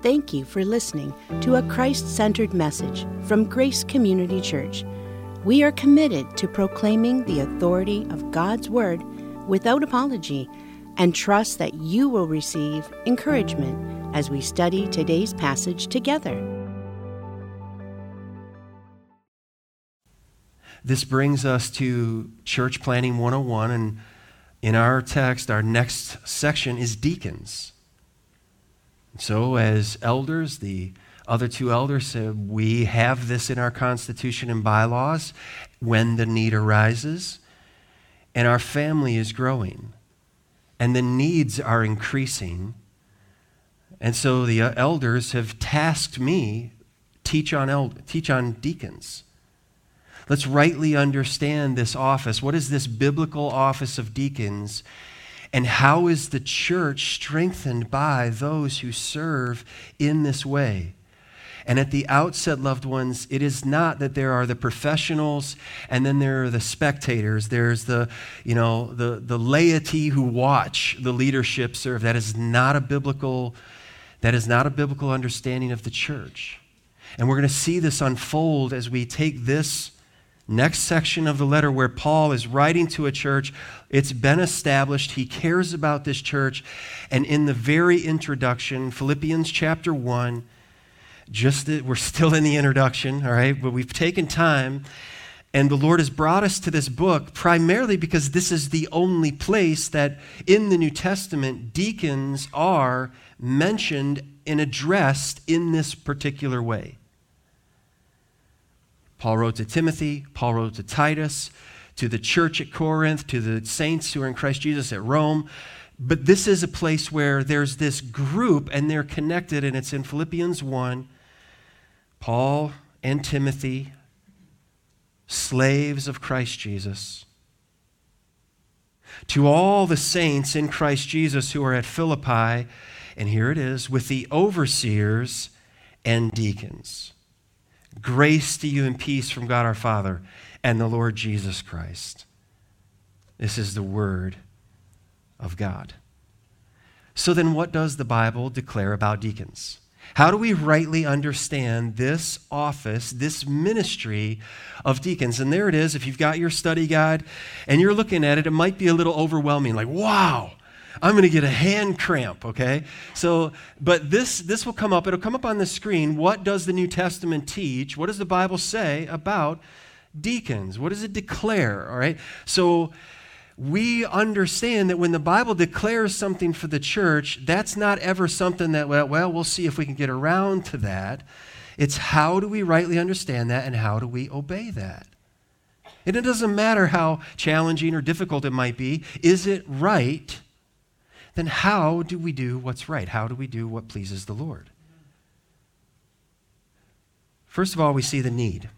Thank you for listening to a Christ-centered message from Grace Community Church. We are committed to proclaiming the authority of God's Word without apology and trust that you will receive encouragement as we study today's passage together. This brings us to Church Planning 101, and in our text, our next section is deacons. So as elders, the other two elders said, we have this in our constitution and bylaws when the need arises, and our family is growing, and the needs are increasing. And so the elders have tasked me, teach on deacons. Let's rightly understand this office. What is this biblical office of deacons? And how is the church strengthened by those who serve in this way? And at the outset, loved ones, it is not that there are the professionals and then there are the spectators. There's the laity who watch the leadership serve. That is not a biblical understanding of the church. And we're going to see this unfold as we take this next section of the letter where Paul is writing to a church. It's been established. He cares about this church. And in the very introduction, Philippians chapter 1, we're still in the introduction, all right? But we've taken time, and the Lord has brought us to this book primarily because this is the only place that in the New Testament deacons are mentioned and addressed in this particular way. Paul wrote to Timothy, Paul wrote to Titus, to the church at Corinth, to the saints who are in Christ Jesus at Rome. But this is a place where there's this group and they're connected, and it's in Philippians 1. Paul and Timothy, slaves of Christ Jesus. To all the saints in Christ Jesus who are at Philippi, and here it is, with the overseers and deacons. Grace to you and peace from God our Father and the Lord Jesus Christ. This is the word of God. So then what does the Bible declare about deacons? How do we rightly understand this office, this ministry of deacons? And there it is. If you've got your study guide and you're looking at it, it might be a little overwhelming, like, wow, I'm going to get a hand cramp, okay? So, but this will come up. It'll come up on the screen. What does the New Testament teach? What does the Bible say about deacons? What does it declare, all right? So we understand that when the Bible declares something for the church, that's not ever something that, well, we'll see if we can get around to that. It's how do we rightly understand that and how do we obey that? And it doesn't matter how challenging or difficult it might be. Is it right? Then how do we do what's right? How do we do what pleases the Lord? First of all, we see the need.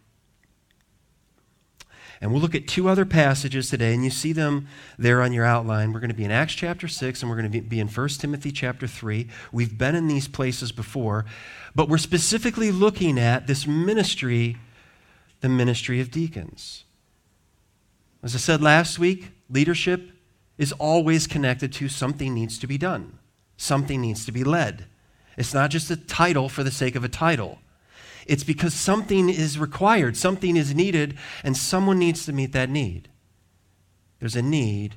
And we'll look at two other passages today, and you see them there on your outline. We're going to be in Acts chapter 6, and we're going to be in 1 Timothy chapter 3. We've been in these places before, but we're specifically looking at this ministry, the ministry of deacons. As I said last week, leadership is always connected to something needs to be done. Something needs to be led. It's not just a title for the sake of a title. It's because something is required, something is needed, and someone needs to meet that need. There's a need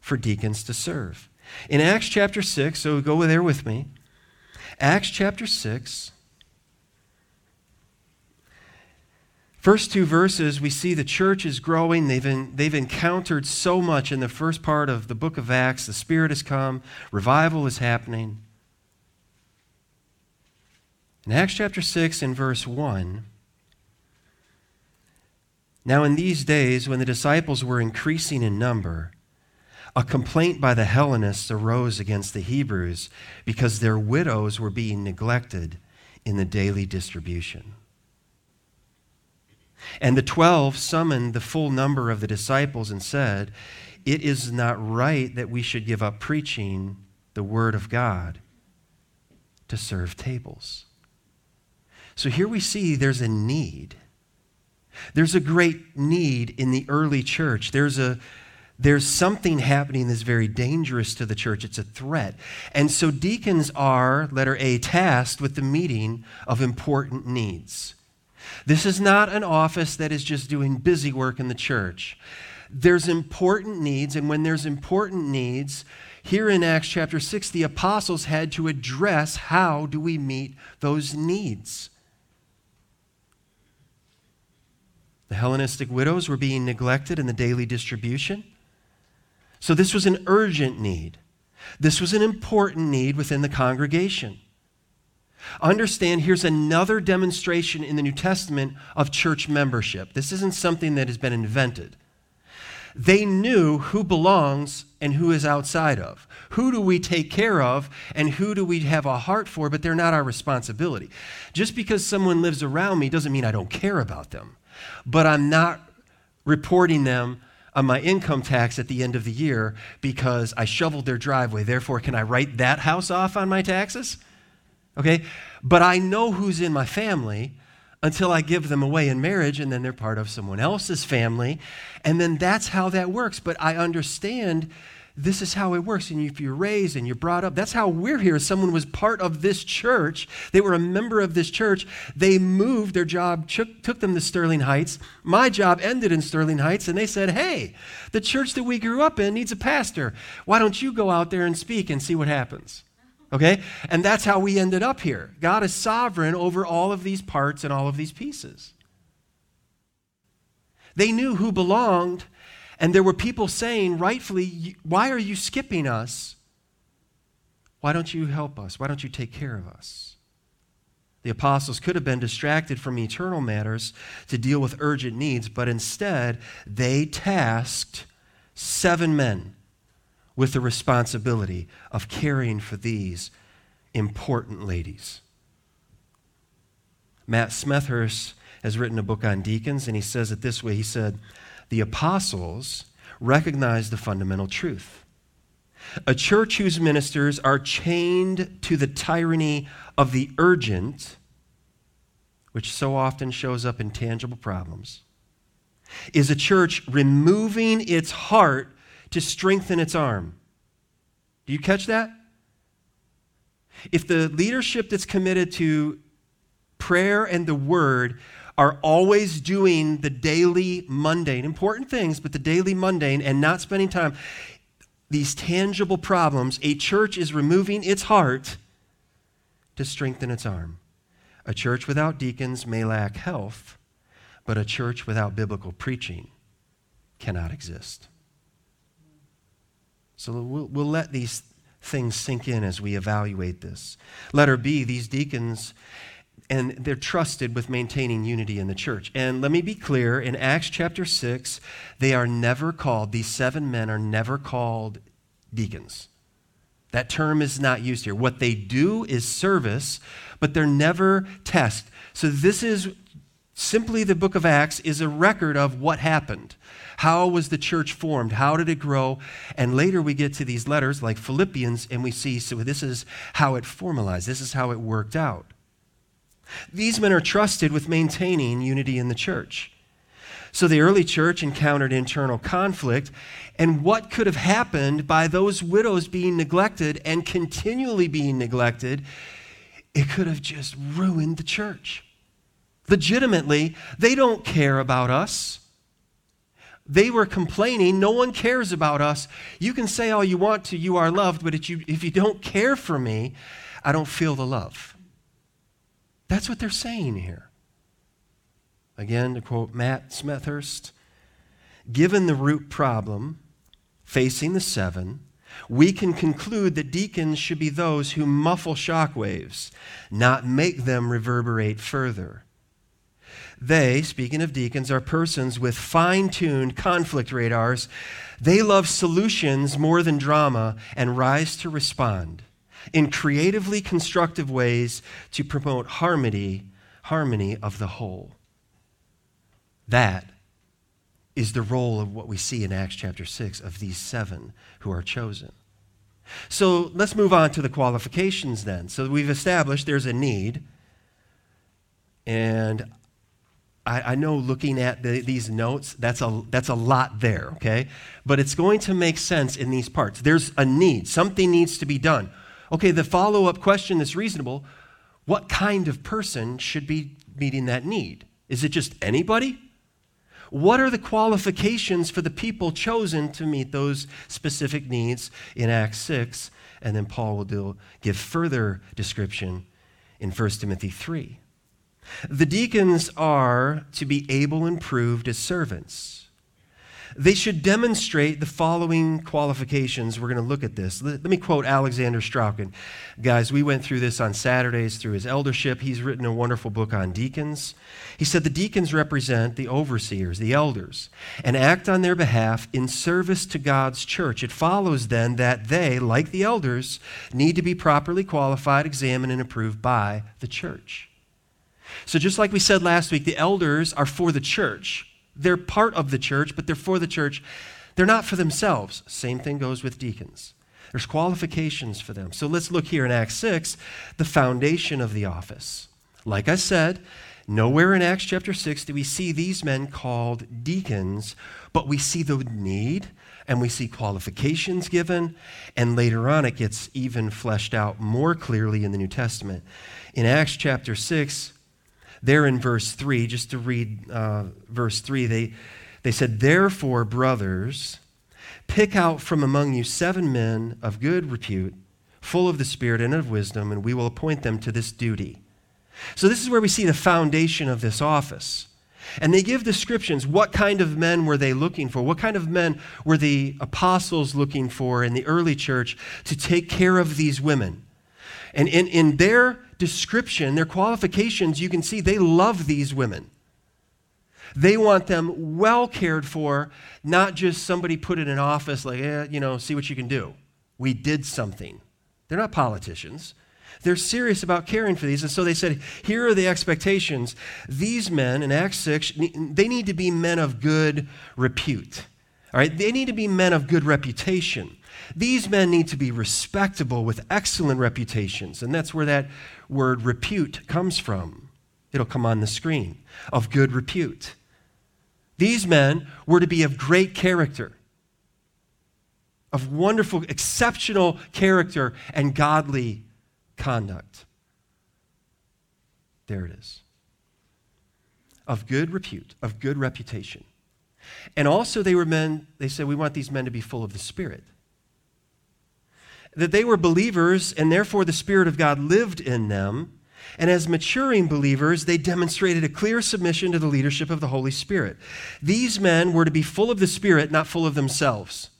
for deacons to serve. In Acts chapter 6, so go there with me. Acts chapter 6, first two verses, we see the church is growing. They've encountered so much in the first part of the book of Acts. The Spirit has come. Revival is happening. In Acts chapter 6 and verse 1, now in these days when the disciples were increasing in number, a complaint by the Hellenists arose against the Hebrews because their widows were being neglected in the daily distribution. And the 12 summoned the full number of the disciples and said, "It is not right that we should give up preaching the word of God to serve tables." So here we see there's a need. There's a great need in the early church. There's a there's something happening that's very dangerous to the church. It's a threat. And so deacons are, letter A, tasked with the meeting of important needs. This is not an office that is just doing busy work in the church. There's important needs, and when there's important needs, here in Acts chapter 6, the apostles had to address how do we meet those needs. The Hellenistic widows were being neglected in the daily distribution. So this was an urgent need. This was an important need within the congregation. Understand, here's another demonstration in the New Testament of church membership. This isn't something that has been invented. They knew who belongs and who is outside of. Who do we take care of and who do we have a heart for, but they're not our responsibility. Just because someone lives around me doesn't mean I don't care about them, but I'm not reporting them on my income tax at the end of the year because I shoveled their driveway. Therefore, can I write that house off on my taxes? Okay, but I know who's in my family until I give them away in marriage, and then they're part of someone else's family, and then that's how that works. But I understand this is how it works, and if you're raised and you're brought up, that's how we're here. Someone was part of this church. They were a member of this church. They moved. Their job took them to Sterling Heights. My job ended in Sterling Heights, and they said, hey, the church that we grew up in needs a pastor. Why don't you go out there and speak and see what happens? Okay? And that's how we ended up here. God is sovereign over all of these parts and all of these pieces. They knew who belonged, and there were people saying rightfully, why are you skipping us? Why don't you help us? Why don't you take care of us? The apostles could have been distracted from eternal matters to deal with urgent needs, but instead they tasked 7 men with the responsibility of caring for these important ladies. Matt Smethurst has written a book on deacons, and he says it this way. He said, the apostles recognized the fundamental truth. A church whose ministers are chained to the tyranny of the urgent, which so often shows up in tangible problems, is a church removing its heart to strengthen its arm. Do you catch that? If the leadership that's committed to prayer and the word are always doing the daily mundane, important things, but the daily mundane, and not spending time, these tangible problems, a church is removing its heart to strengthen its arm. A church without deacons may lack health, but a church without biblical preaching cannot exist. So we'll let these things sink in as we evaluate this. Letter B, these deacons, and they're trusted with maintaining unity in the church. And let me be clear, in Acts chapter 6, they are never called, these 7 men are never called deacons. That term is not used here. What they do is service, but they're never tasked. So this is simply the book of Acts is a record of what happened. How was the church formed? How did it grow? And later we get to these letters like Philippians, and we see, so this is how it formalized. This is how it worked out. These men are trusted with maintaining unity in the church. So the early church encountered internal conflict, and what could have happened by those widows being neglected and continually being neglected, it could have just ruined the church. Legitimately, they don't care about us. They were complaining, no one cares about us. You can say all you want to, you are loved, but if you don't care for me, I don't feel the love. That's what they're saying here. Again, to quote Matt Smethurst, given the root problem facing the 7, we can conclude that deacons should be those who muffle shockwaves, not make them reverberate further. They, speaking of deacons, are persons with fine-tuned conflict radars. They love solutions more than drama and rise to respond in creatively constructive ways to promote harmony of the whole. That is the role of what we see in Acts chapter 6 of these 7 who are chosen. So let's move on to the qualifications then. So we've established there's a need, and I know looking at these notes, that's a lot there, okay? But it's going to make sense in these parts. There's a need. Something needs to be done. Okay, the follow-up question that's reasonable, what kind of person should be meeting that need? Is it just anybody? What are the qualifications for the people chosen to meet those specific needs in Acts 6? And then Paul will give further description in 1 Timothy 3. The deacons are to be able and proved as servants. They should demonstrate the following qualifications. We're going to look at this. Let me quote Alexander Strauch. And guys, we went through this on Saturdays through his eldership. He's written a wonderful book on deacons. He said the deacons represent the overseers, the elders, and act on their behalf in service to God's church. It follows then that they, like the elders, need to be properly qualified, examined, and approved by the church. So just like we said last week, the elders are for the church. They're part of the church, but they're for the church. They're not for themselves. Same thing goes with deacons. There's qualifications for them. So let's look here in Acts 6, the foundation of the office. Like I said, nowhere in Acts chapter 6 do we see these men called deacons, but we see the need and we see qualifications given, and later on it gets even fleshed out more clearly in the New Testament. In Acts chapter 6, there in verse 3, just to read verse 3, they said, "Therefore, brothers, pick out from among you 7 men of good repute, full of the Spirit and of wisdom, and we will appoint them to this duty." So this is where we see the foundation of this office. And they give descriptions. What kind of men were they looking for? What kind of men were the apostles looking for in the early church to take care of these women? And in their description, their qualifications, you can see they love these women. They want them well cared for, not just somebody put in an office like, see what you can do. We did something. They're not politicians. They're serious about caring for these. And so they said, here are the expectations. These men in Acts 6, they need to be men of good repute. All right, they need to be men of good reputation. These men need to be respectable with excellent reputations, and that's where that word repute comes from. It'll come on the screen, of good repute. These men were to be of great character, of wonderful, exceptional character and godly conduct. There it is. Of good repute, of good reputation. And also they were men, they said, we want these men to be full of the Spirit. That they were believers, and therefore the Spirit of God lived in them. And as maturing believers, they demonstrated a clear submission to the leadership of the Holy Spirit. These men were to be full of the Spirit, not full of themselves.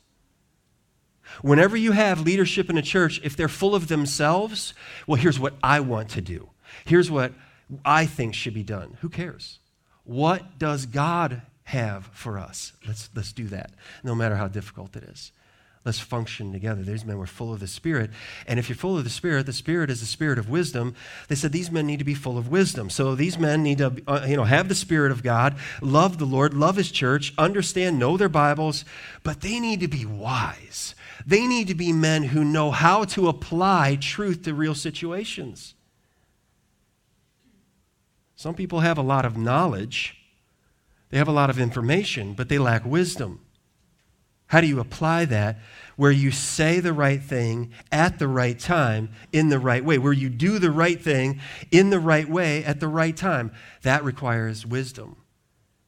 Whenever you have leadership in a church, if they're full of themselves, well, here's what I want to do. Here's what I think should be done. Who cares? What does God have for us? Let's do that, no matter how difficult it is. Let's function together. These men were full of the Spirit. And if you're full of the Spirit is the Spirit of wisdom. They said these men need to be full of wisdom. So these men need to have the Spirit of God, love the Lord, love His church, understand, know their Bibles, but they need to be wise. They need to be men who know how to apply truth to real situations. Some people have a lot of knowledge. They have a lot of information, but they lack wisdom. How do you apply that where you say the right thing at the right time in the right way, where you do the right thing in the right way at the right time? That requires wisdom.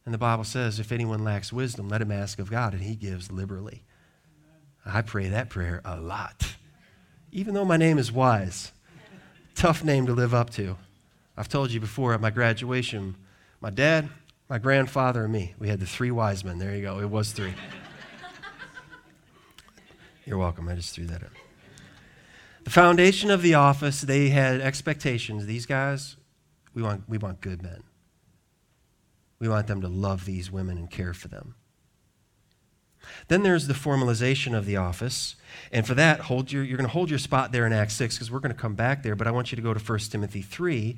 And the Bible says, if anyone lacks wisdom, let him ask of God, and He gives liberally. Amen. I pray that prayer a lot, even though my name is Wise. Tough name to live up to. I've told you before at my graduation, my dad, my grandfather, and me, we had the 3 wise men. There you go. It was 3. You're welcome. I just threw that in. The foundation of the office, they had expectations. These guys, we want good men. We want them to love these women and care for them. Then there's the formalization of the office. And for that, you're going to hold your spot there in Acts 6 because we're going to come back there, but I want you to go to 1 Timothy 3.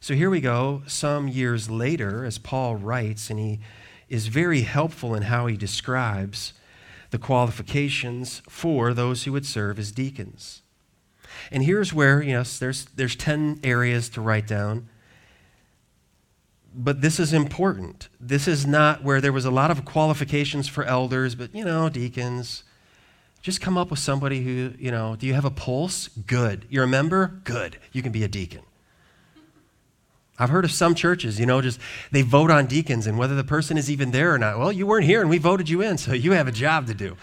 So here we go, some years later, as Paul writes, and he is very helpful in how he describes the qualifications for those who would serve as deacons. And here's where, there's 10 areas to write down. But this is important. This is not where there was a lot of qualifications for elders, but, you know, deacons. Just come up with somebody who, you know, do you have a pulse? Good. You're a member? Good. You can be a deacon. I've heard of some churches, you know, just they vote on deacons and whether the person is even there or not. Well, you weren't here and we voted you in, so you have a job to do.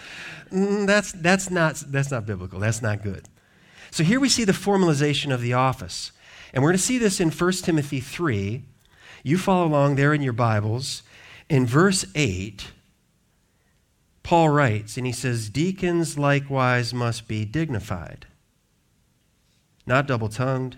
That's not biblical. That's not good. So here we see the formalization of the office. And we're going to see this in 1 Timothy 3. You follow along there in your Bibles. In verse 8, Paul writes, and he says, deacons likewise must be dignified, not double-tongued,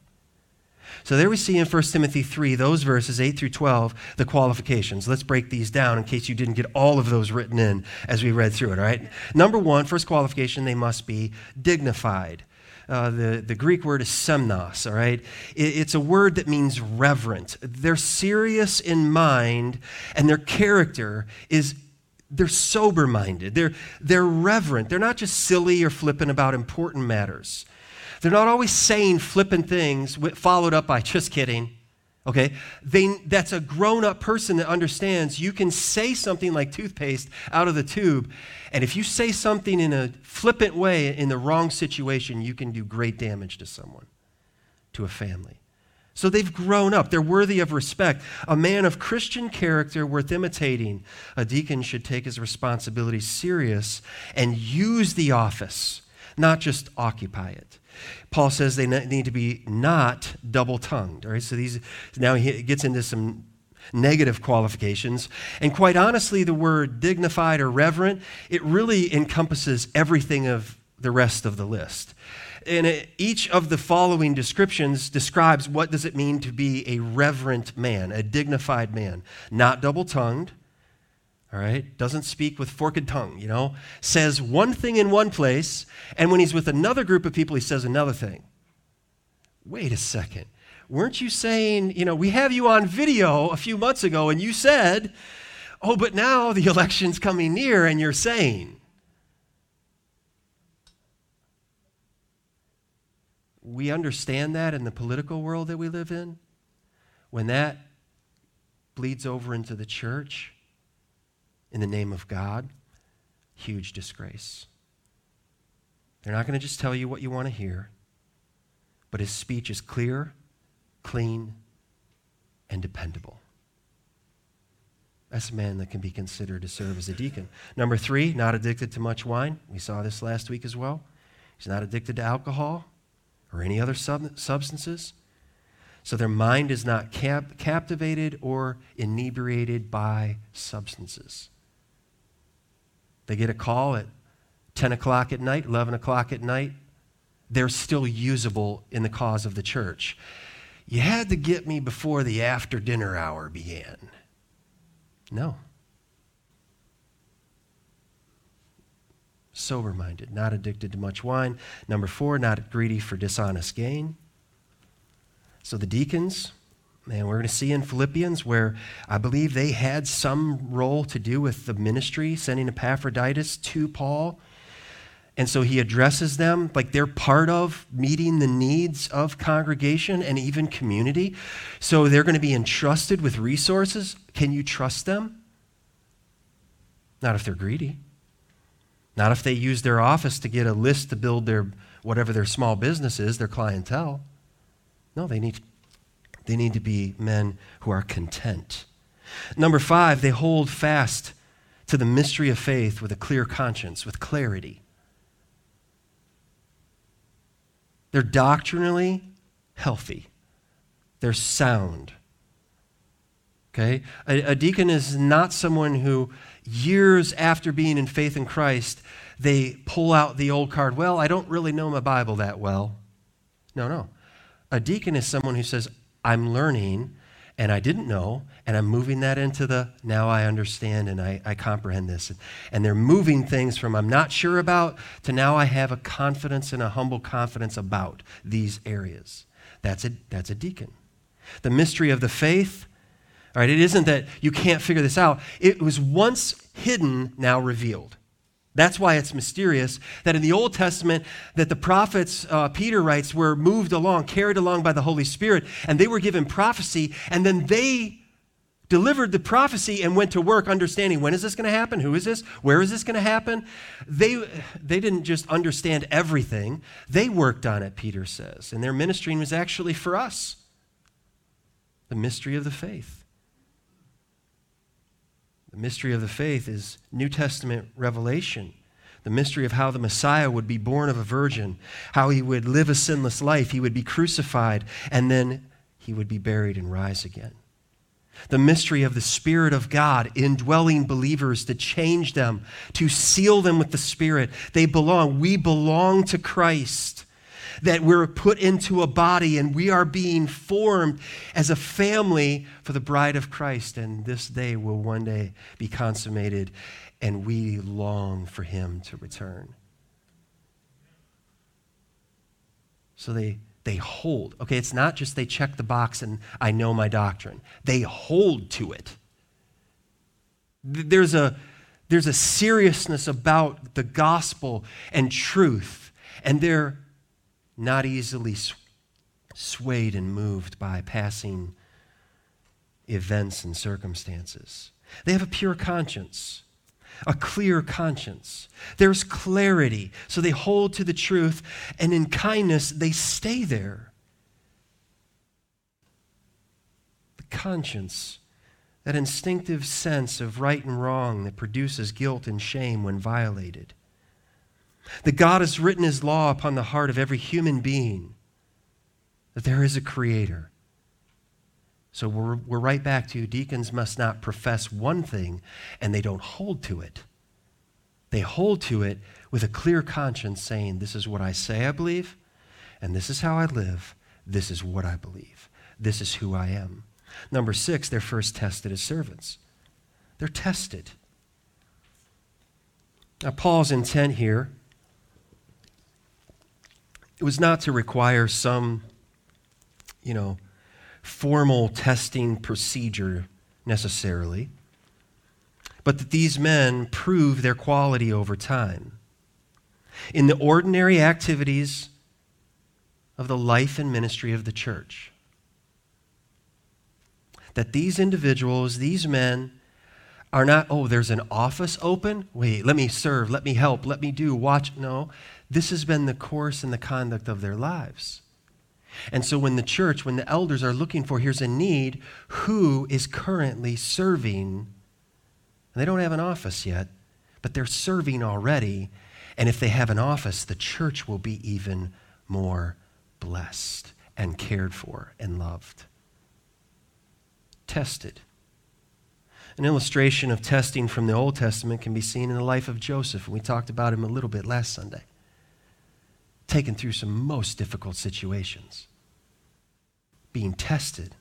So there we see in 1 Timothy 3, those verses 8 through 12, the qualifications. Let's break these down in case you didn't get all of those written in as we read through it, all right? Number one, first qualification, they must be dignified. The Greek word is semnos, all right? It's a word that means reverent. They're serious in mind, and their character is they're sober-minded. They're reverent. They're not just silly or flippant about important matters. They're not always saying flippant things followed up by just kidding, okay? That's a grown-up person that understands you can say something like toothpaste out of the tube, and if you say something in a flippant way in the wrong situation, you can do great damage to someone, to a family. So they've grown up. They're worthy of respect. A man of Christian character worth imitating. A deacon should take his responsibility serious and use the office, not just occupy it. Paul says they need to be not double-tongued, all right? So these now he gets into some negative qualifications. And quite honestly, the word dignified or reverent, it really encompasses everything of the rest of the list. And each of the following descriptions describes what does it mean to be a reverent man, a dignified man, not double-tongued, all right, doesn't speak with forked tongue, you know, says one thing in one place, and when he's with another group of people, he says another thing. Wait a second. Weren't you saying, you know, we have you on video a few months ago, and you said, oh, but now the election's coming near, and you're saying. We understand that in the political world that we live in. When that bleeds over into the church, in the name of God, huge disgrace. They're not going to just tell you what you want to hear, but his speech is clear, clean, and dependable. That's a man that can be considered to serve as a deacon. Number three, not addicted to much wine. We saw this last week as well. He's not addicted to alcohol or any other substances. So their mind is not captivated or inebriated by substances. They get a call at 10 o'clock at night, 11 o'clock at night. They're still usable in the cause of the church. You had to get me before the after dinner hour began. No. Sober-minded, not addicted to much wine. Number four, not greedy for dishonest gain. So the deacons, and we're going to see in Philippians where I believe they had some role to do with the ministry, sending Epaphroditus to Paul. And so he addresses them like they're part of meeting the needs of congregation and even community. So they're going to be entrusted with resources. Can you trust them? Not if they're greedy. Not if they use their office to get a list to build their, whatever their small business is, their clientele. No, they need to be men who are content. Number five, they hold fast to the mystery of faith with a clear conscience, with clarity. They're doctrinally healthy. They're sound. Okay? A deacon is not someone who, years after being in faith in Christ, they pull out the old card, well, I don't really know my Bible that well. No. A deacon is someone who says, I'm learning, and I didn't know, and I'm moving that into the now I understand and I comprehend this. And they're moving things from I'm not sure about to now I have a confidence and a humble confidence about these areas. That's a deacon. The mystery of the faith, all right, it isn't that you can't figure this out. It was once hidden, now revealed. That's why it's mysterious that in the Old Testament that the prophets, Peter writes, were moved along, carried along by the Holy Spirit, and they were given prophecy, and then they delivered the prophecy and went to work understanding when is this going to happen, who is this, where is this going to happen. They didn't just understand everything. They worked on it, Peter says, and their ministry was actually for us. The mystery of the faith. The mystery of the faith is New Testament revelation. The mystery of how the Messiah would be born of a virgin, how he would live a sinless life, he would be crucified, and then he would be buried and rise again. The mystery of the Spirit of God indwelling believers to change them, to seal them with the Spirit. They belong. We belong to Christ. That we're put into a body and we are being formed as a family for the bride of Christ, and this day will one day be consummated, and we long for him to return. So they hold. Okay, it's not just they check the box and I know my doctrine. They hold to it. There's a seriousness about the gospel and truth, and they're not easily swayed and moved by passing events and circumstances. They have a pure conscience, a clear conscience. There's clarity, so they hold to the truth, and in kindness, they stay there. The conscience, that instinctive sense of right and wrong that produces guilt and shame when violated. That God has written his law upon the heart of every human being, that there is a creator. So we're right back to deacons must not profess one thing and they don't hold to it. They hold to it with a clear conscience saying, this is what I say I believe, and this is how I live, this is what I believe, this is who I am. Number 6, they're first tested as servants. They're tested. Now Paul's intent here, it was not to require some, formal testing procedure necessarily, but that these men prove their quality over time. In the ordinary activities of the life and ministry of the church, that these individuals, these men, are not, oh, there's an office open? Wait, let me serve, let me help, let me do, watch. No, this has been the course and the conduct of their lives. And so when the church, when the elders are looking for, here's a need, who is currently serving? And they don't have an office yet, but they're serving already. And if they have an office, the church will be even more blessed and cared for and loved. Tested. An illustration of testing from the Old Testament can be seen in the life of Joseph, and we talked about him a little bit last Sunday. Taken through some most difficult situations, being tested,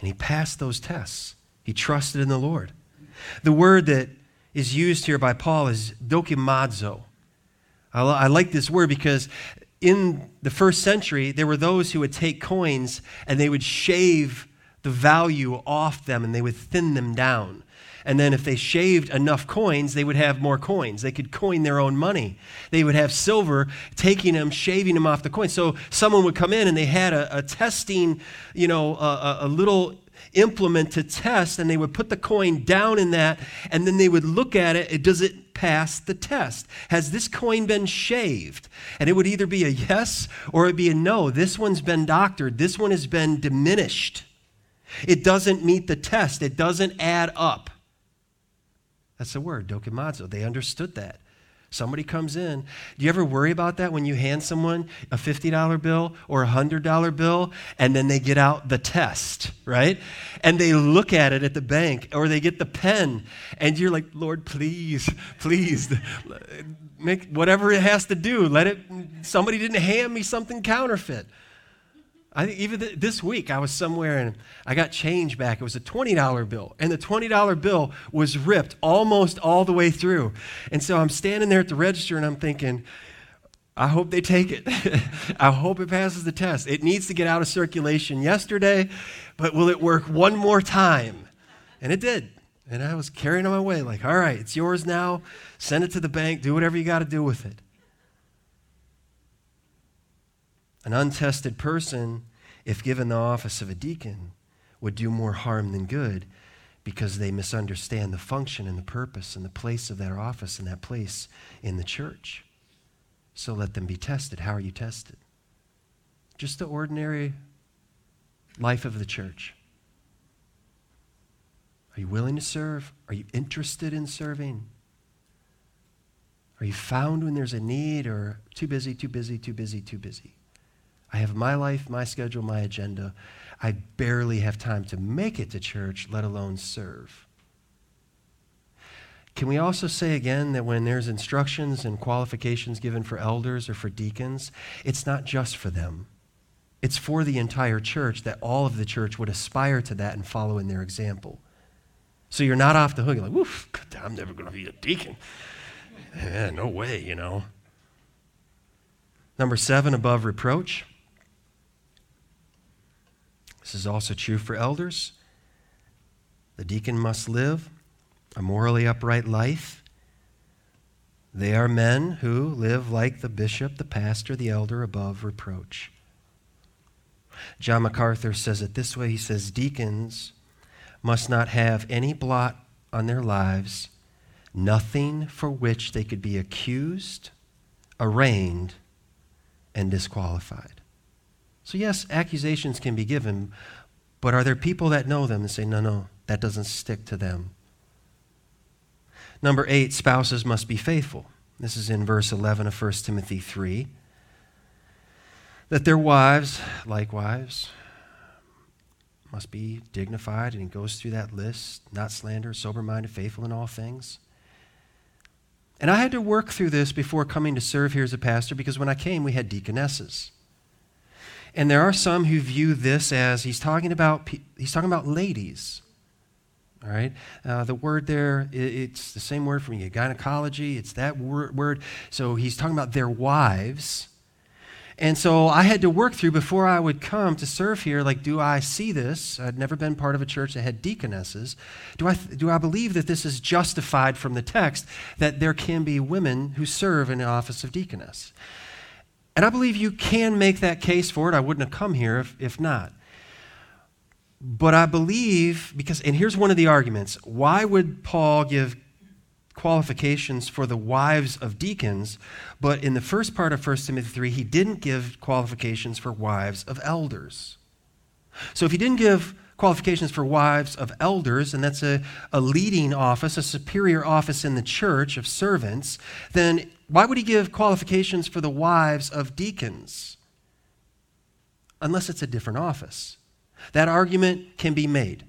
and he passed those tests. He trusted in the Lord. The word that is used here by Paul is dokimazo. I like this word because in the first century, there were those who would take coins and they would shave the value off them and they would thin them down. And then if they shaved enough coins, they would have more coins. They could coin their own money. They would have silver, taking them, shaving them off the coins. So someone would come in and they had a testing, a little implement to test, and they would put the coin down in that, and then they would look at it, does it pass the test? Has this coin been shaved? And it would either be a yes or it would be a no. This one's been doctored. This one has been diminished. It doesn't meet the test. It doesn't add up. That's the word, dokimazo. They understood that. Somebody comes in. Do you ever worry about that when you hand someone a $50 bill or a $100 bill, and then they get out the test, right? And they look at it at the bank, or they get the pen, and you're like, Lord, please, make whatever it has to do. Somebody didn't hand me something counterfeit. I think even this week, I was somewhere and I got change back. It was a $20 bill, and the $20 bill was ripped almost all the way through. And so I'm standing there at the register, and I'm thinking, I hope they take it. I hope it passes the test. It needs to get out of circulation yesterday, but will it work one more time? And it did. And I was carrying on my way like, all right, it's yours now. Send it to the bank. Do whatever you got to do with it. An untested person, if given the office of a deacon, would do more harm than good because they misunderstand the function and the purpose and the place of that office and that place in the church. So let them be tested. How are you tested? Just the ordinary life of the church. Are you willing to serve? Are you interested in serving? Are you found when there's a need, or too busy? I have my life, my schedule, my agenda. I barely have time to make it to church, let alone serve. Can we also say again that when there's instructions and qualifications given for elders or for deacons, it's not just for them. It's for the entire church, that all of the church would aspire to that and follow in their example. So you're not off the hook. You're like, woof, I'm never going to be a deacon. Yeah, no way, you know. Number 7, above reproach. This is also true for elders. The deacon must live a morally upright life. They are men who live like the bishop, the pastor, the elder, above reproach. John MacArthur says it this way. He says, deacons must not have any blot on their lives, nothing for which they could be accused, arraigned, and disqualified. So yes, accusations can be given, but are there people that know them and say, no, that doesn't stick to them? Number 8, spouses must be faithful. This is in verse 11 of 1 Timothy 3. That their wives, likewise, must be dignified, and he goes through that list, not slanderous, sober-minded, faithful in all things. And I had to work through this before coming to serve here as a pastor, because when I came, we had deaconesses. And there are some who view this as he's talking about ladies. All right, the word there, it's the same word from gynecology. It's that word. So he's talking about their wives. And so I had to work through before I would come to serve here, like, do I see this? I'd never been part of a church that had deaconesses. Do I believe that this is justified from the text, that there can be women who serve in the office of deaconess? And I believe you can make that case for it. I wouldn't have come here if not. But I believe, because, and here's one of the arguments, why would Paul give qualifications for the wives of deacons, but in the first part of 1 Timothy 3, he didn't give qualifications for wives of elders? So if he didn't give qualifications for wives of elders, and that's a leading office, a superior office in the church of servants, then why would he give qualifications for the wives of deacons? Unless it's a different office. That argument can be made.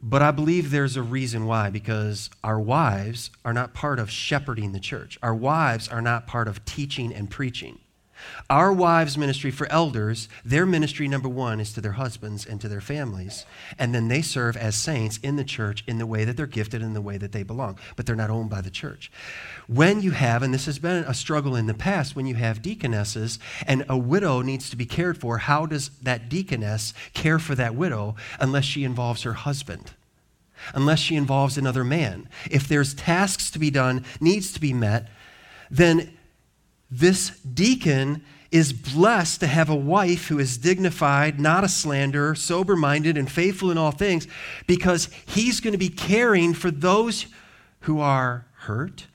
But I believe there's a reason why, because our wives are not part of shepherding the church. Our wives are not part of teaching and preaching. Our wives' ministry for elders, their ministry, number one, is to their husbands and to their families, and then they serve as saints in the church in the way that they're gifted, in the way that they belong, but they're not owned by the church. When you have, and this has been a struggle in the past, when you have deaconesses and a widow needs to be cared for, how does that deaconess care for that widow unless she involves her husband? Unless she involves another man? If there's tasks to be done, needs to be met, then this deacon is blessed to have a wife who is dignified, not a slanderer, sober-minded, and faithful in all things, because he's going to be caring for those who are hurt,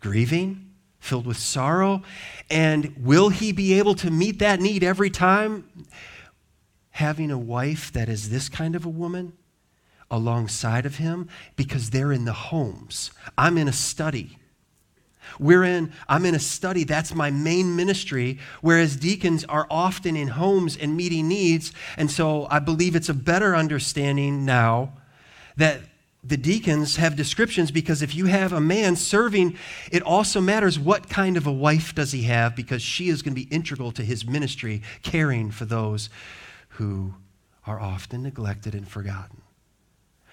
grieving, filled with sorrow. And will he be able to meet that need every time? Having a wife that is this kind of a woman alongside of him, because they're in the homes. I'm in a study. That's my main ministry, whereas deacons are often in homes and meeting needs. And so I believe it's a better understanding now that the deacons have descriptions, because if you have a man serving, it also matters what kind of a wife does he have, because she is going to be integral to his ministry, caring for those who are often neglected and forgotten.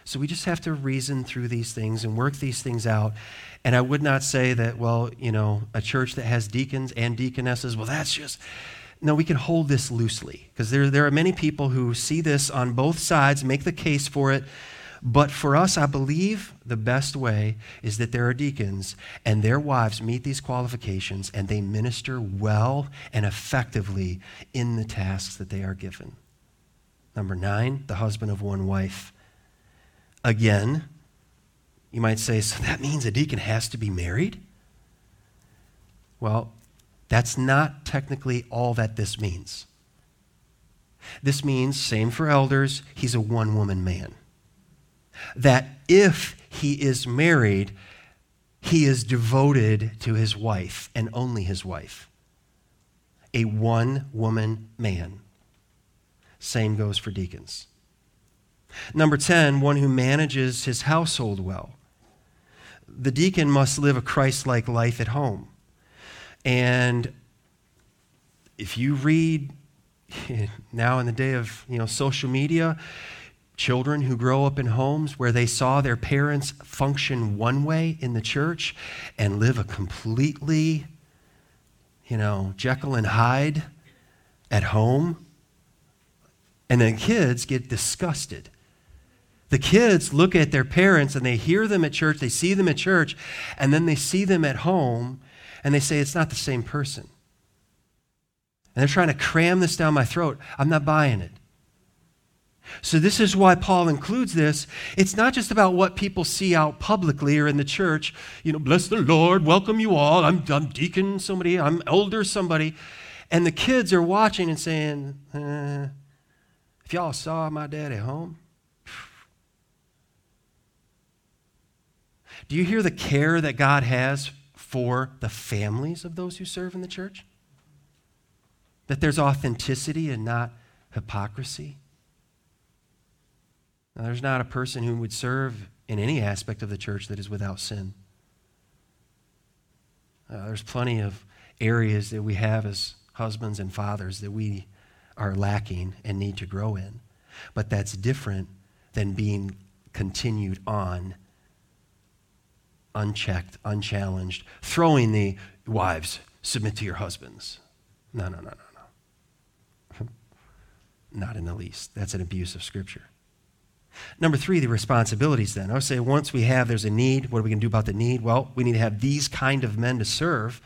So we just have to reason through these things and work these things out. And I would not say that, well, you know, a church that has deacons and deaconesses, well, that's just... No, we can hold this loosely, because there are many people who see this on both sides, make the case for it. But for us, I believe the best way is that there are deacons and their wives meet these qualifications and they minister well and effectively in the tasks that they are given. Number 9, the husband of one wife. Again, you might say, so that means a deacon has to be married? Well, that's not technically all that this means. This means, same for elders, he's a one-woman man. That if he is married, he is devoted to his wife and only his wife. A one-woman man. Same goes for deacons. Number 10, one who manages his household well. The deacon must live a Christ-like life at home. And if you read now in the day of, you know, social media, children who grow up in homes where they saw their parents function one way in the church and live a completely, you know, Jekyll and Hyde at home, and then kids get disgusted. The kids look at their parents and they hear them at church, they see them at church, and then they see them at home. And they say, it's not the same person. And they're trying to cram this down my throat. I'm not buying it. So this is why Paul includes this. It's not just about what people see out publicly or in the church. You know, bless the Lord, welcome you all. I'm deacon somebody, I'm elder somebody. And the kids are watching and saying, if y'all saw my dad at home. Do you hear the care that God has for the families of those who serve in the church? That there's authenticity and not hypocrisy? Now, there's not a person who would serve in any aspect of the church that is without sin. There's plenty of areas that we have as husbands and fathers that we are lacking and need to grow in. But that's different than being continued on unchecked, unchallenged, throwing the wives, submit to your husbands. No. Not in the least. That's an abuse of Scripture. Number 3, the responsibilities then. I would say once we have, there's a need. What are we going to do about the need? Well, we need to have these kind of men to serve.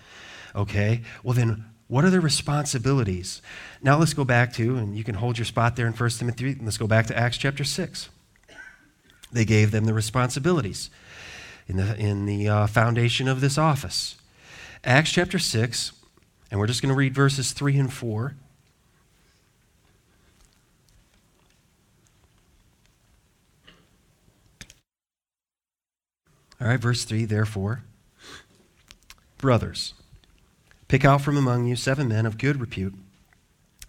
Okay, well then, what are the responsibilities? Now let's go back to, and you can hold your spot there in 1 Timothy, let's go back to Acts chapter 6. They gave them the responsibilities in the foundation of this office. Acts chapter 6, and we're just going to read verses 3 and 4. All right, verse 3, therefore, brothers, pick out from among you 7 men of good repute,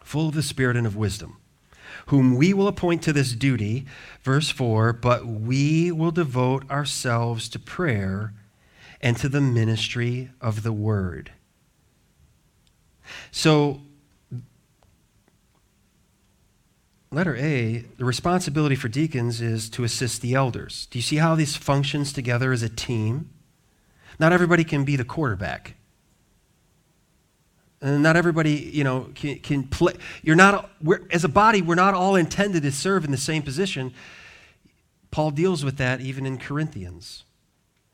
full of the Spirit and of wisdom, whom we will appoint to this duty, verse 4, but we will devote ourselves to prayer and to the ministry of the word. So, letter A, the responsibility for deacons is to assist the elders. Do you see how this functions together as a team? Not everybody can be the quarterback. And not everybody, you know, can play. As a body, we're not all intended to serve in the same position. Paul deals with that even in Corinthians.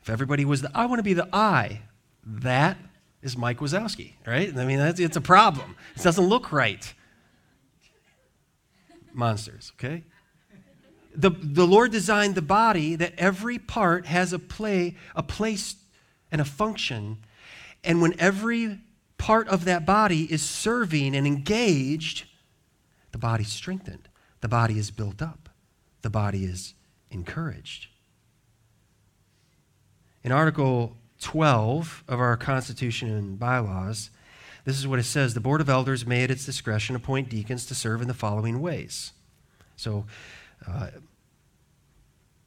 If everybody was I want to be the I, that is Mike Wazowski, right? I mean, it's a problem. It doesn't look right. Monsters, okay? The Lord designed the body that every part has a place and a function. And when every part of that body is serving and engaged, the body's strengthened. The body is built up. The body is encouraged. In Article 12 of our Constitution and bylaws, this is what it says. The Board of Elders may at its discretion appoint deacons to serve in the following ways. So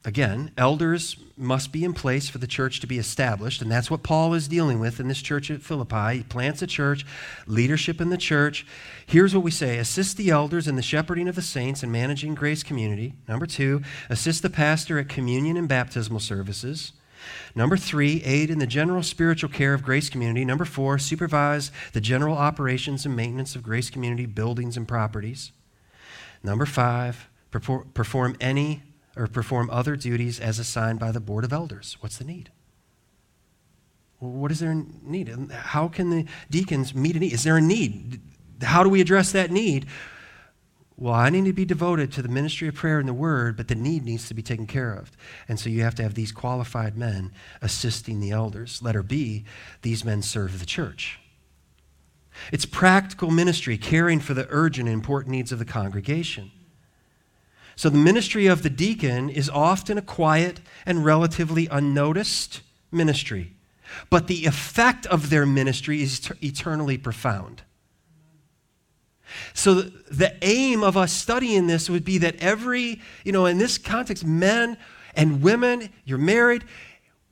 Again, elders must be in place for the church to be established, and that's what Paul is dealing with in this church at Philippi. He plants a church, leadership in the church. Here's what we say: assist the elders in the shepherding of the saints and managing Grace Community. Number two, assist the pastor at communion and baptismal services. Number three, aid in the general spiritual care of Grace Community. Number four, supervise the general operations and maintenance of Grace Community buildings and properties. Number five, perform other duties as assigned by the Board of Elders. What's the need? Well, what is their need? How can the deacons meet a need? Is there a need? How do we address that need? Well, I need to be devoted to the ministry of prayer and the word, but the need needs to be taken care of. And so you have to have these qualified men assisting the elders. Letter B, these men serve the church. It's practical ministry, caring for the urgent and important needs of the congregation. So the ministry of the deacon is often a quiet and relatively unnoticed ministry, but the effect of their ministry is eternally profound. So the aim of us studying this would be that every, in this context, men and women, you're married,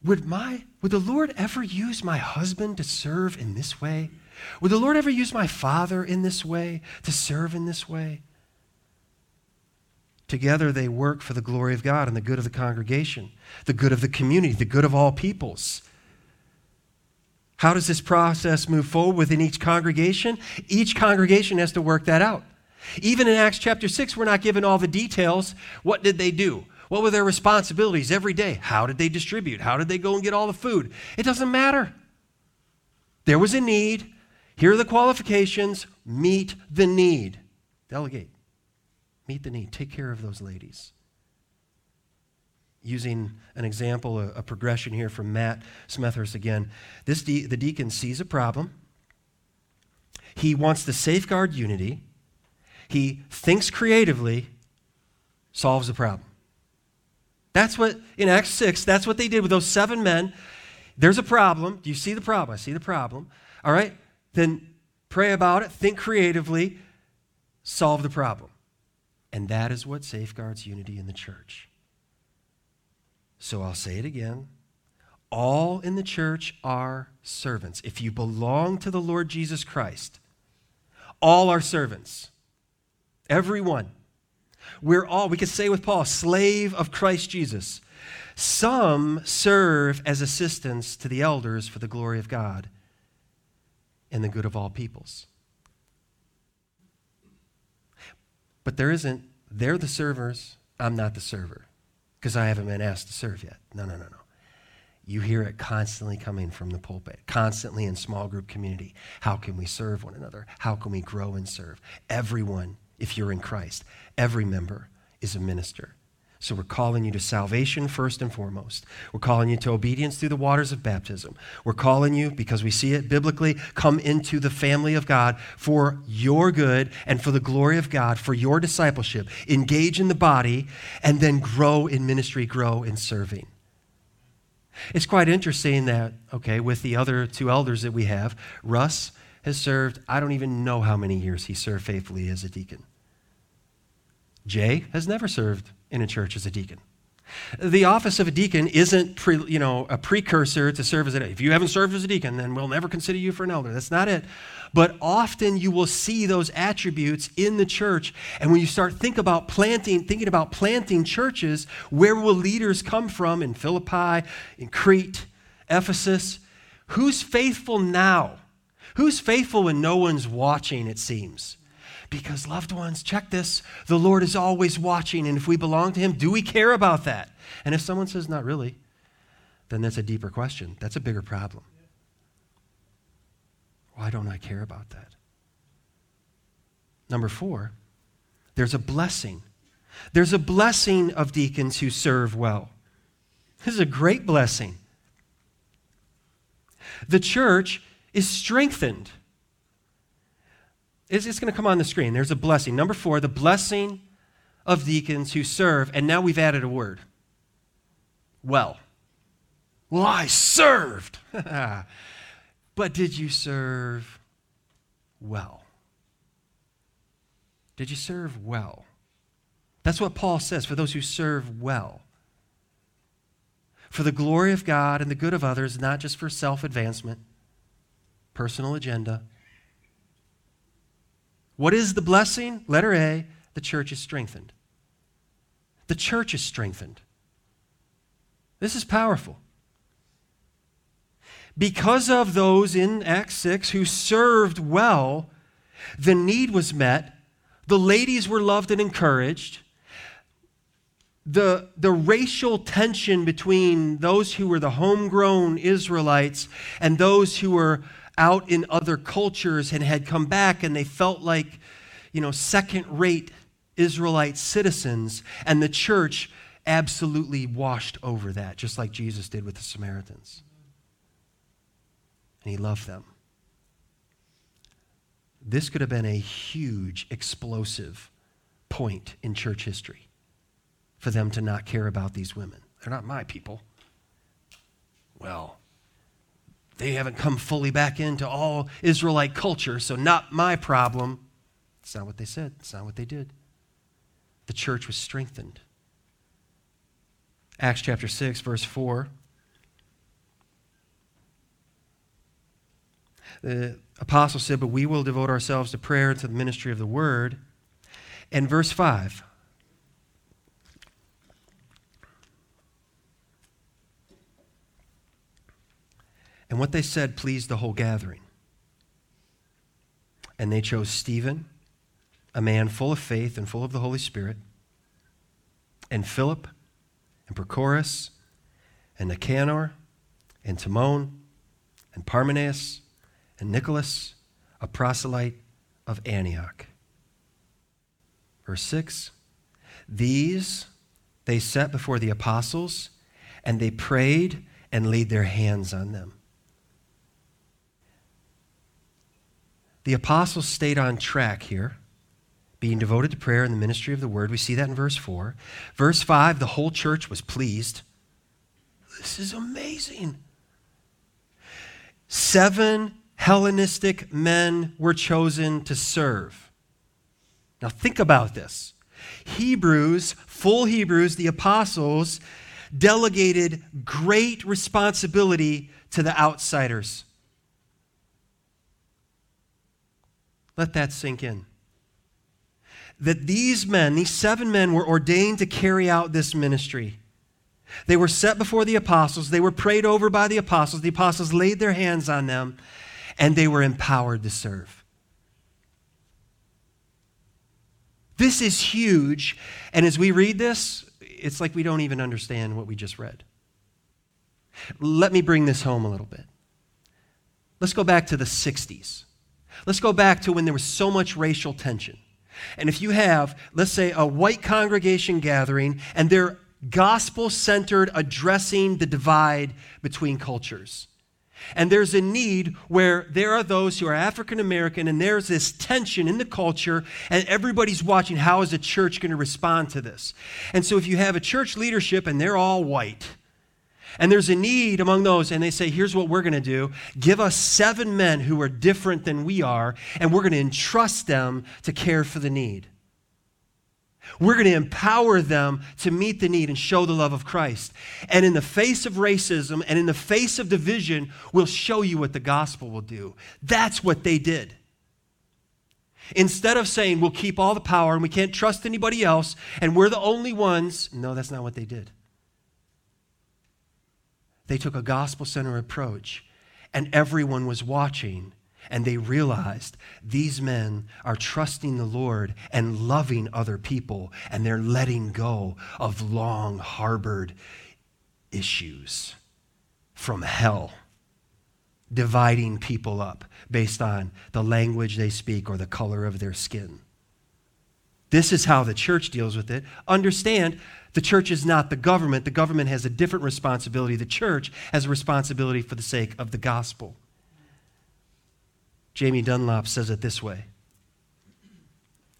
would the Lord ever use my husband to serve in this way? Would the Lord ever use my father in this way, to serve in this way? Together they work for the glory of God and the good of the congregation, the good of the community, the good of all peoples. How does this process move forward within each congregation? Each congregation has to work that out. Even in Acts chapter 6, we're not given all the details. What did they do? What were their responsibilities every day? How did they distribute? How did they go and get all the food? It doesn't matter. There was a need. Here are the qualifications. Meet the need. Delegate. Meet the need. Take care of those ladies. Using an example, a progression here from Matt Smethurst again. The deacon sees a problem. He wants to safeguard unity. He thinks creatively, solves the problem. That's what, in Acts 6, that's what they did with those 7 men. There's a problem. Do you see the problem? I see the problem. All right? Then pray about it. Think creatively. Solve the problem. And that is what safeguards unity in the church. So I'll say it again. All in the church are servants. If you belong to the Lord Jesus Christ, all are servants. Everyone. We could say with Paul, slave of Christ Jesus. Some serve as assistants to the elders for the glory of God and the good of all peoples. But they're the servers, I'm not the server, because I haven't been asked to serve yet. No. You hear it constantly coming from the pulpit, constantly in small group community. How can we serve one another? How can we grow and serve? Everyone, if you're in Christ, every member is a minister. So we're calling you to salvation first and foremost. We're calling you to obedience through the waters of baptism. We're calling you, because we see it biblically, come into the family of God for your good and for the glory of God, for your discipleship. Engage in the body and then grow in ministry, grow in serving. It's quite interesting that, with the other 2 elders that we have, Russ has served, I don't even know how many years he served faithfully as a deacon. Jay has never served in a church as a deacon. The office of a deacon isn't a precursor to serve as an elder. If you haven't served as a deacon, then we'll never consider you for an elder. That's not it. But often you will see those attributes in the church, and when you start thinking about planting churches, where will leaders come from in Philippi, in Crete, Ephesus? Who's faithful now? Who's faithful when no one's watching, it seems? Because, loved ones, check this, the Lord is always watching, and if we belong to him, do we care about that? And if someone says, not really, then that's a deeper question. That's a bigger problem. Why don't I care about that? Number 4, there's a blessing. There's a blessing of deacons who serve well. This is a great blessing. The church is strengthened. It's going to come on the screen. There's a blessing. Number 4, the blessing of deacons who serve. And now we've added a word. Well, I served. But did you serve well? Did you serve well? That's what Paul says for those who serve well. for the glory of God and the good of others, not just for self-advancement, personal agenda. What is the blessing? Letter A, the church is strengthened. The church is strengthened. This is powerful. Because of those in Acts 6 who served well, the need was met. The ladies were loved and encouraged. The racial tension between those who were the homegrown Israelites and those who were out in other cultures and had come back and they felt like, second-rate Israelite citizens, and the church absolutely washed over that, just like Jesus did with the Samaritans. And he loved them. This could have been a huge, explosive point in church history for them to not care about these women. They're not my people. Well, they haven't come fully back into all Israelite culture, so not my problem. It's not what they said. It's not what they did. The church was strengthened. Acts chapter 6, verse 4. The apostle said, but we will devote ourselves to prayer and to the ministry of the word. And verse 5. And what they said pleased the whole gathering. And they chose Stephen, a man full of faith and full of the Holy Spirit, and Philip, and Prochorus, and Nicanor, and Timon, and Parmenas, and Nicholas, a proselyte of Antioch. Verse 6, these they set before the apostles, and they prayed and laid their hands on them. The apostles stayed on track here, being devoted to prayer and the ministry of the word. We see that in verse 4. Verse 5, the whole church was pleased. This is amazing. 7 Hellenistic men were chosen to serve. Now think about this. Full Hebrews, the apostles, delegated great responsibility to the outsiders. Let that sink in. That these men, these 7 men, were ordained to carry out this ministry. They were set before the apostles. They were prayed over by the apostles. The apostles laid their hands on them, and they were empowered to serve. This is huge, and as we read this, it's like we don't even understand what we just read. Let me bring this home a little bit. Let's go back to the 60s. Let's go back to when there was so much racial tension. And if you have, let's say, a white congregation gathering, and they're gospel-centered, addressing the divide between cultures. And there's a need where there are those who are African American, and there's this tension in the culture, and everybody's watching, how is the church going to respond to this? And so if you have a church leadership, and they're all white, and there's a need among those, and they say, here's what we're going to do. Give us 7 men who are different than we are, and we're going to entrust them to care for the need. We're going to empower them to meet the need and show the love of Christ. And in the face of racism and in the face of division, we'll show you what the gospel will do. That's what they did. Instead of saying, we'll keep all the power, and we can't trust anybody else, and we're the only ones. No, that's not what they did. They took a gospel-centered approach, and everyone was watching, and they realized these men are trusting the Lord and loving other people, and they're letting go of long-harbored issues from hell, dividing people up based on the language they speak or the color of their skin. This is how the church deals with it. Understand, the church is not the government. The government has a different responsibility. The church has a responsibility for the sake of the gospel. Jamie Dunlop says it this way,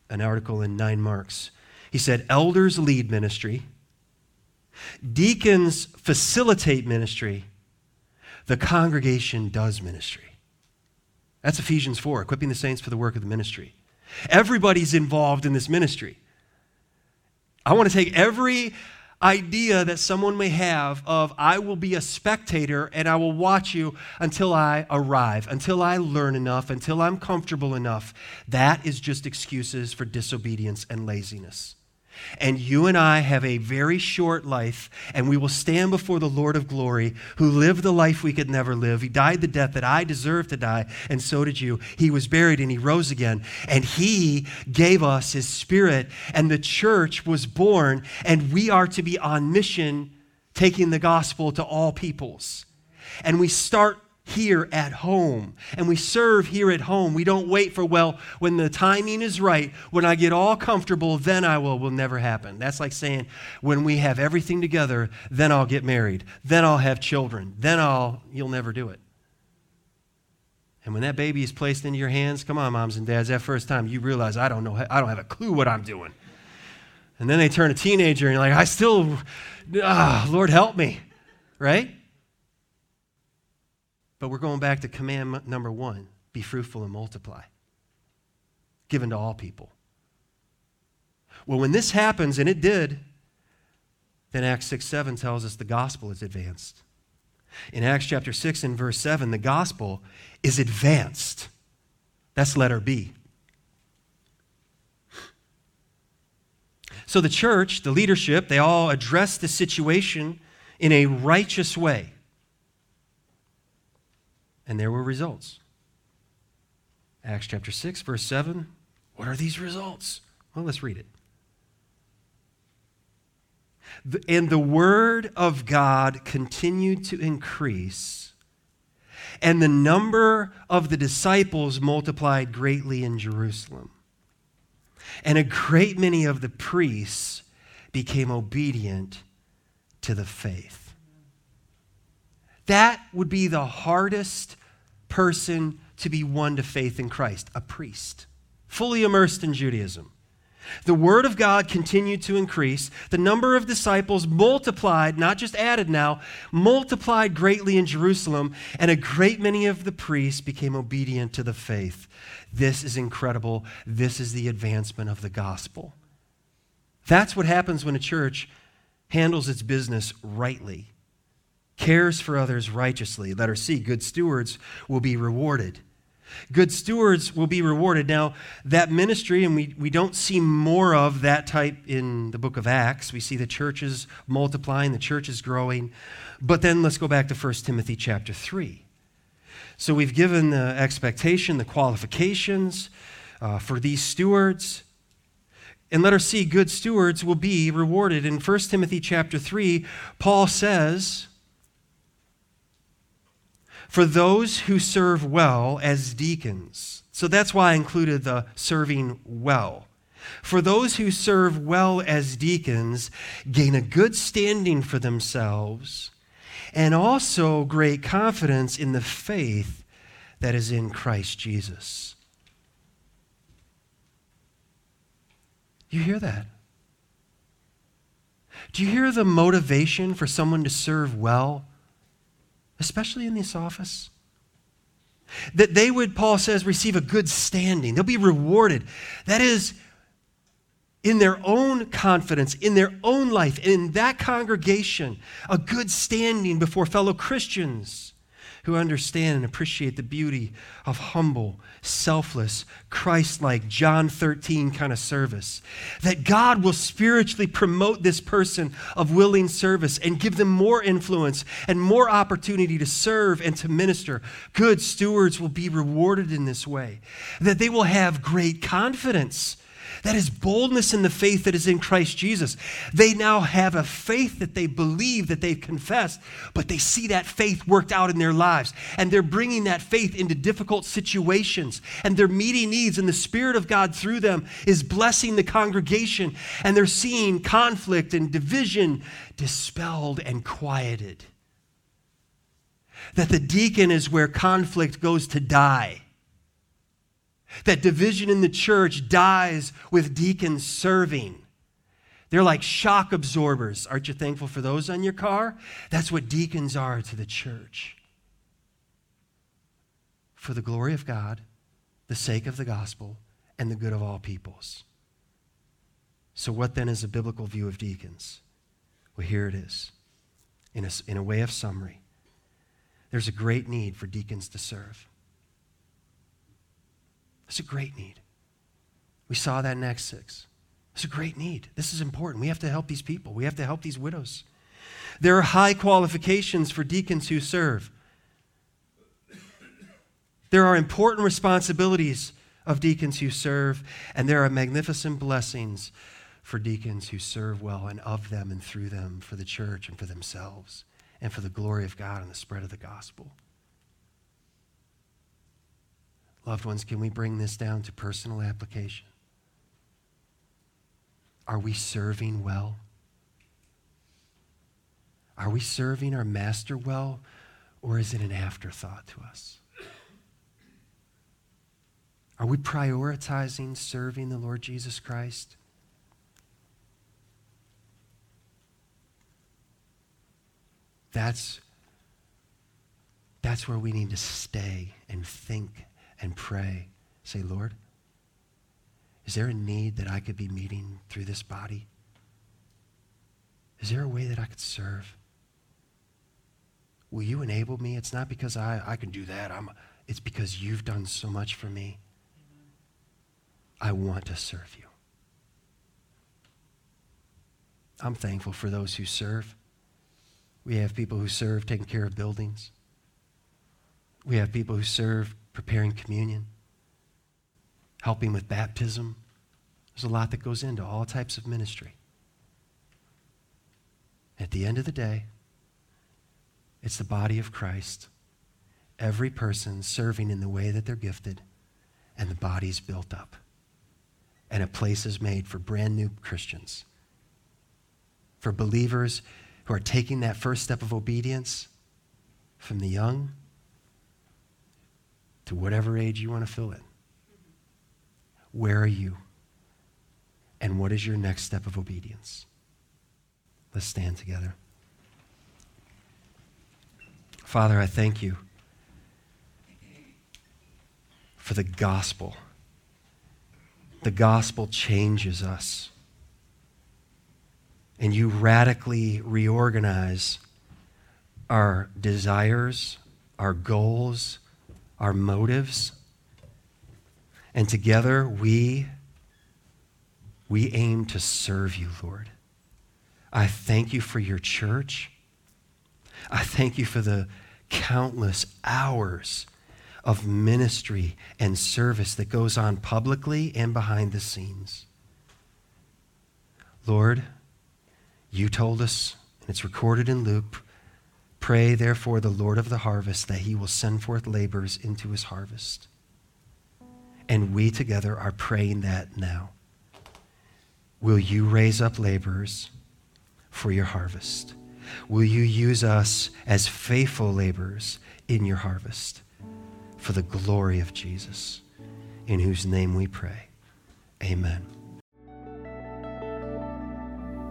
an article in Nine Marks. He said, elders lead ministry. Deacons facilitate ministry. The congregation does ministry. That's Ephesians 4, equipping the saints for the work of the ministry. Everybody's involved in this ministry. I want to take every idea that someone may have of, I will be a spectator and I will watch you until I arrive, until I learn enough, until I'm comfortable enough. That is just excuses for disobedience and laziness. And you and I have a very short life, and we will stand before the Lord of glory, who lived the life we could never live. He died the death that I deserved to die, and so did you. He was buried and he rose again, and he gave us his spirit, and the church was born, and we are to be on mission, taking the gospel to all peoples. And we start here at home, and we serve here at home. We don't wait for, well, when the timing is right, when I get all comfortable, then I will never happen. That's like saying, when we have everything together, then I'll get married, then I'll have children, then you'll never do it. And when that baby is placed into your hands, come on, moms and dads, that first time you realize, I don't have a clue what I'm doing. And then they turn a teenager and you're like, Lord help me, right? But we're going back to command number one, be fruitful and multiply, given to all people. Well, when this happens, and it did, then Acts 6:7 tells us the gospel is advanced. In Acts chapter 6 and verse 7, the gospel is advanced. That's letter B. So the church, the leadership, they all address the situation in a righteous way. And there were results. Acts chapter 6, verse 7. What are these results? Well, let's read it. And the word of God continued to increase, and the number of the disciples multiplied greatly in Jerusalem. And a great many of the priests became obedient to the faith. That would be the hardest person to be won to faith in Christ, a priest, fully immersed in Judaism. The word of God continued to increase. The number of disciples multiplied, not just added now, multiplied greatly in Jerusalem, and a great many of the priests became obedient to the faith. This is incredible. This is the advancement of the gospel. That's what happens when a church handles its business rightly. Cares for others righteously. Letter C, good stewards will be rewarded. Good stewards will be rewarded. Now, that ministry, and we don't see more of that type in the book of Acts. We see the churches multiplying, the churches growing. But then let's go back to 1 Timothy chapter 3. So we've given the expectation, the qualifications for these stewards. And letter C, good stewards will be rewarded. In 1 Timothy chapter 3, Paul says, for those who serve well as deacons. So that's why I included the serving well. For those who serve well as deacons gain a good standing for themselves and also great confidence in the faith that is in Christ Jesus. You hear that? Do you hear the motivation for someone to serve well? Especially in this office, that they would, Paul says, receive a good standing. They'll be rewarded. That is, in their own confidence, in their own life, in that congregation, a good standing before fellow Christians who understand and appreciate the beauty of humble, selfless, Christ-like, John 13 kind of service. That God will spiritually promote this person of willing service and give them more influence and more opportunity to serve and to minister. Good stewards will be rewarded in this way. That they will have great confidence. That is boldness in the faith that is in Christ Jesus. They now have a faith that they believe, that they've confessed, but they see that faith worked out in their lives. And they're bringing that faith into difficult situations. And they're meeting needs, and the Spirit of God through them is blessing the congregation. And they're seeing conflict and division dispelled and quieted. That the deacon is where conflict goes to die. That division in the church dies with deacons serving. They're like shock absorbers. Aren't you thankful for those on your car? That's what deacons are to the church. For the glory of God, the sake of the gospel, and the good of all peoples. So what then is a biblical view of deacons? Well, here it is, in a way of summary. There's a great need for deacons to serve. It's a great need. We saw that in Acts 6. It's a great need. This is important. We have to help these people. We have to help these widows. There are high qualifications for deacons who serve. There are important responsibilities of deacons who serve, and there are magnificent blessings for deacons who serve well, and of them and through them for the church and for themselves and for the glory of God and the spread of the gospel. Loved ones, can we bring this down to personal application? Are we serving well? Are we serving our master well, or is it an afterthought to us? Are we prioritizing serving the Lord Jesus Christ? That's where we need to stay and think and pray. Say, Lord, is there a need that I could be meeting through this body? Is there a way that I could serve? Will you enable me? It's not because I can do that. It's because you've done so much for me. I want to serve you. I'm thankful for those who serve. We have people who serve taking care of buildings. We have people who serve preparing communion, helping with baptism. There's a lot that goes into all types of ministry. At the end of the day, it's the body of Christ. Every person serving in the way that they're gifted, and the body's built up. And a place is made for brand new Christians, for believers who are taking that first step of obedience, from the young to whatever age you want to fill it. Where are you? And what is your next step of obedience? Let's stand together. Father, I thank you for the gospel. The gospel changes us. And you radically reorganize our desires, our goals, our motives. And together we aim to serve you, Lord. I thank you for your church. I thank you for the countless hours of ministry and service that goes on publicly and behind the scenes. Lord, you told us, and it's recorded in Luke, pray therefore the Lord of the harvest that he will send forth laborers into his harvest. And we together are praying that now. Will you raise up laborers for your harvest? Will you use us as faithful laborers in your harvest for the glory of Jesus, in whose name we pray? Amen.